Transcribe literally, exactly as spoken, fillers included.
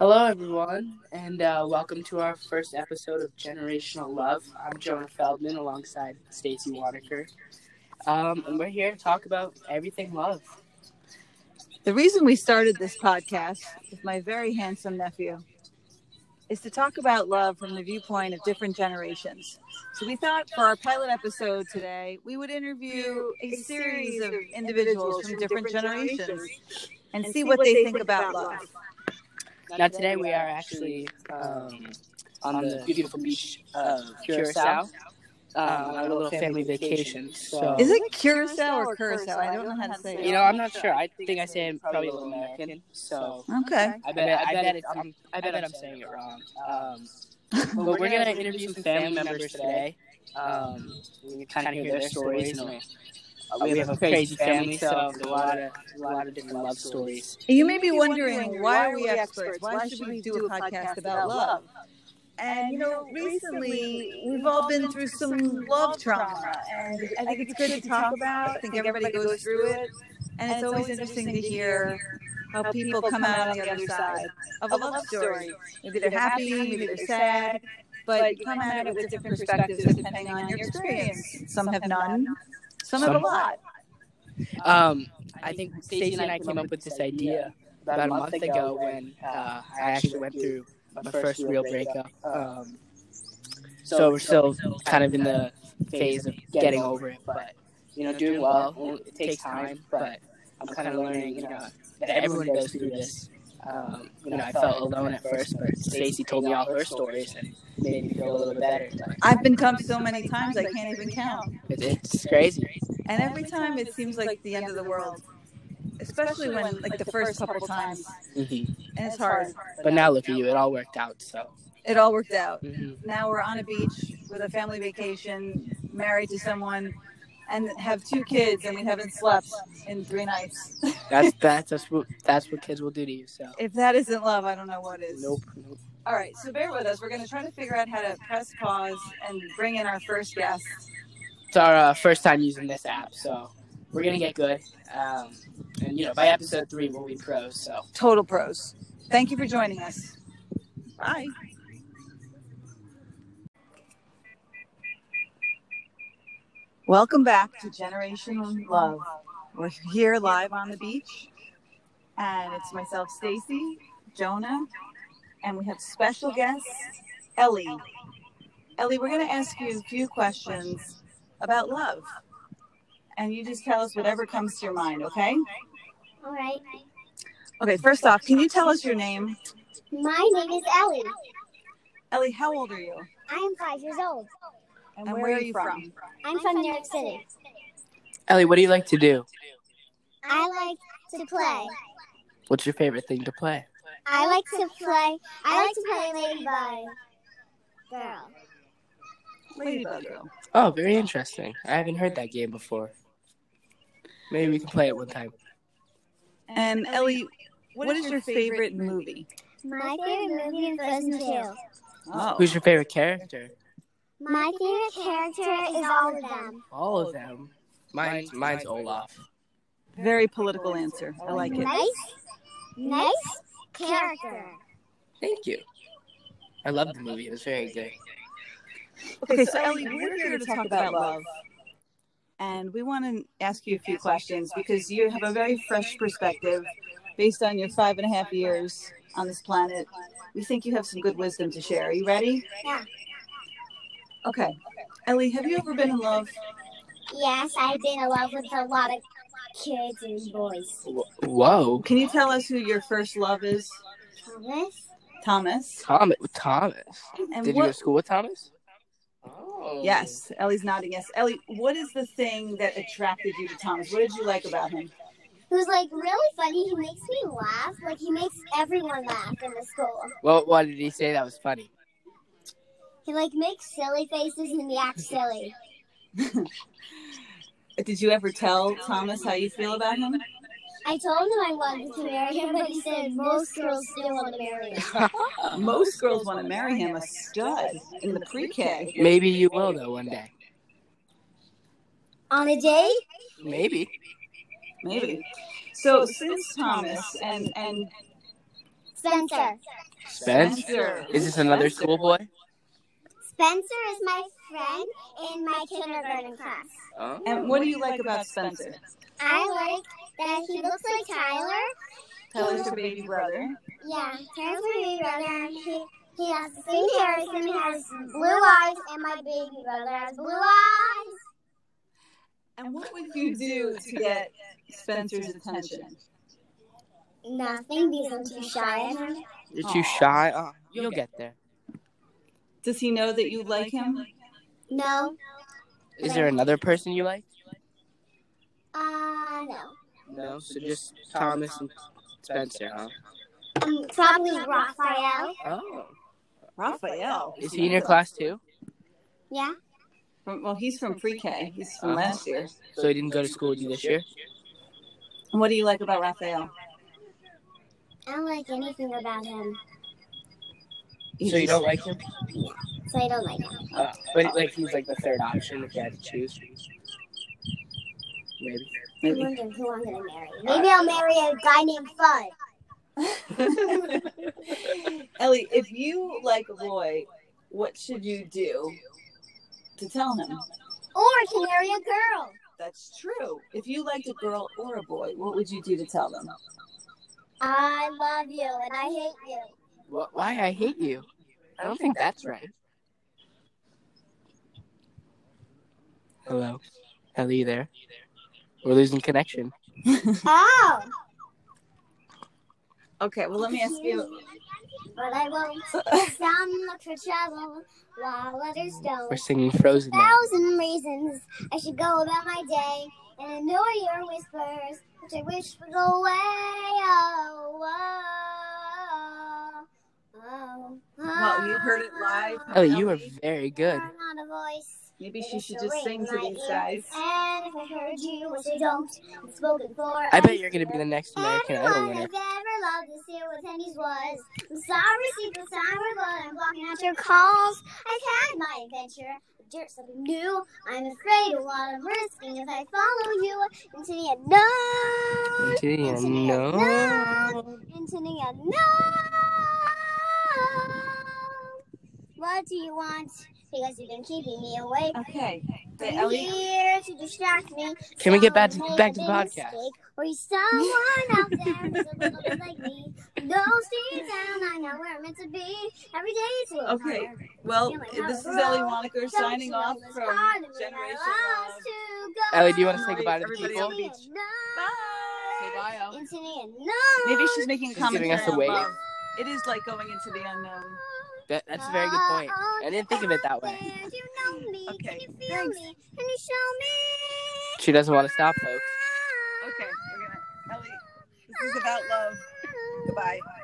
Hello, everyone, and uh, welcome to our first episode of Generational Love. I'm Jonah Feldman alongside Stacey Watiker, um, and we're here to talk about everything love. The reason we started this podcast with my very handsome nephew is to talk about love from the viewpoint of different generations. So we thought for our pilot episode today, we would interview a series of individuals from different generations and see what they think about love. Now, today we are actually um, on the beautiful beach of Curaçao um, on a little family vacation. So. Is it Curaçao or Curaçao? I don't know how to say it. You know, I'm not sure. I think I say it probably a little American. So okay. I bet I bet, it, I'm, I bet I'm saying it wrong. Um, but we're going to interview some family members today. Um, we kind of hear their stories. And Uh, we, we have, have a crazy, crazy family, so a lot of a lot of different love stories. You may be wondering, why are we experts? Why should we do a podcast about love? And, you know, recently we've all been through some love trauma, and I think it's good to talk about. I think everybody goes through it, and it's always interesting to hear how people come out on the other side of a love story. Maybe they're happy, maybe they're sad, but you come at it with different perspectives depending on your experience. Some have none. Some, Some have a lot. Um, I think Stacey and I came up with this idea about a month ago when uh, I actually went through my first real breakup. Um, so we're still kind of in the phase of getting over it, but, you know, doing well. It takes time, but I'm kind of learning, you know, that everyone goes through this. Um, you know, I felt alone at first, but Stacey told me all her stories and made me feel a little better. Like, I've been come so many times, I can't even count. It's crazy. And every time it seems like the end of the world, especially when, like, the first couple times. Mm-hmm. And it's hard. But now look at you, it all worked out, so. It all worked out. Mm-hmm. Now we're on a beach with a family vacation, married to someone, and have two kids, and we haven't slept in three nights. that's that's that's what that's what kids will do to you. So if that isn't love, I don't know what is. Nope. nope. All right, so bear with us. We're going to try to figure out how to press pause and bring in our first guest. It's our uh, first time using this app, so we're going to get good. Um, and you know, by episode three, we'll be pros. So total pros. Thank you for joining us. Bye. Welcome back to Generation Love. We're here live on the beach, and it's myself, Stacey, Jonah, and we have special guest, Ellie. Ellie, we're going to ask you a few questions about love, and you just tell us whatever comes to your mind, okay? All right. Okay, first off, can you tell us your name? My name is Ellie. Ellie, how old are you? I am five years old. And, and where, where are you from? from? I'm from New York City. Ellie, what do you like to do? I like to play. What's your favorite thing to play? I like to play. I like to play Ladybug Girl. Ladybug Girl. Oh, very interesting. I haven't heard that game before. Maybe we can play it one time. And Ellie, what, what is, is your favorite, favorite movie? My favorite movie is Frozen two. Oh. Who's your favorite character? My favorite character is all of them. All of them? Mine, mine's Olaf. Very political answer. I like it. Nice, nice character. Thank you. I loved the movie. It was very good. Okay, so Ellie, we're here to talk about love. And we want to ask you a few questions because you have a very fresh perspective based on your five and a half years on this planet. We think you have some good wisdom to share. Are you ready? Yeah. Okay. Ellie, have you ever been in love? Yes, I've been in love with a lot of kids and boys. Whoa. Can you tell us who your first love is? Thomas. Thomas. Thomas. Thomas. And Did what... you go to school with Thomas? Oh. Yes. Ellie's nodding yes. Ellie, what is the thing that attracted you to Thomas? What did you like about him? He was, like, really funny. He makes me laugh. Like, he makes everyone laugh in the school. Well, why did he say that was funny? He, like, makes silly faces and reacts silly. Did you ever tell Thomas how you feel about him? I told him I wanted to marry him, but he said most girls still want to marry him. Most girls want to marry him, a stud in the pre-K. Maybe you will, though, one day. On a date? Maybe. Maybe. So, since Thomas and... and Spencer. Spence? Spencer. Is this another schoolboy? Spencer is my friend in my kindergarten class. Oh. And what do you like about Spencer? I like that he looks like Tyler. Tyler's your baby brother. Yeah, Tyler's my baby brother. He, he has the same hair as him. He has blue eyes, and my baby brother has blue eyes. And what would you do to get Spencer's attention? Nothing, because I'm too shy. You're too shy? Oh, you'll get there. Does he know that you like him? No. Is there another person you like? Uh, no. No? So just Thomas and Spencer, huh? Um, probably Raphael. Oh. Raphael. Is he in your class, too? Yeah. From, well, he's from pre-K. He's from uh-huh. last year. So he didn't go to school with you this year? What do you like about Raphael? I don't like anything about him. So you don't like him? Yeah. So I don't like him. Uh, but like he's like the third option if you had to choose. Maybe. Maybe. I'm wondering who I'm gonna marry. Maybe I'll marry a guy named Fudd. Ellie, if you like Roy, what should you do to tell him? Or to marry a girl. That's true. If you liked a girl or a boy, what would you do to tell them? I love you and I hate you. What? Why I hate you? I don't think that's right. Hello? Ellie, there? We're losing connection. Oh! Okay, well, let me ask you. But I won't. Some look for trouble while others don't. We're singing Frozen now. Thousand reasons I should go about my day and ignore your whispers, which I wish would go away. Oh, oh, oh, oh. Wow, you heard it live. Oh, you were very good. Not a voice. Maybe she should just sing to these guys. And if I heard you, which I don't, I've spoken for. I bet you're going to be the next American Idol winner. I've ever loved to see what Penny's was. I'm sorry, secret summer, but I'm blocking out your calls. I've had my adventure. I've dared something new. I'm afraid of what I'm risking if I follow you into the unknown. Into the unknown. Into the unknown. What do you want? Because you've been keeping me awake. Okay. Wait, Ellie. Here to distract me. Can we get back to back to the podcast? Or you someone out there who's a little bit like me. Don't stay down. I know where I'm meant to be. Every day it's a okay. Harder. Well, this is Ellie Watiker signing off from Generation Love. Ellie, do you want to say goodbye to the people? Bye. Say bye, Ellie. Into the unknown. Maybe she's making a comment. She's giving us a wave. It is like going into the unknown. That, that's a very good point. I didn't think of it that way. You know me. Okay. Can you feel Thanks. me? Can you show me? She doesn't want to stop, folks. Okay. We're gonna, Ellie, this is about love. Goodbye.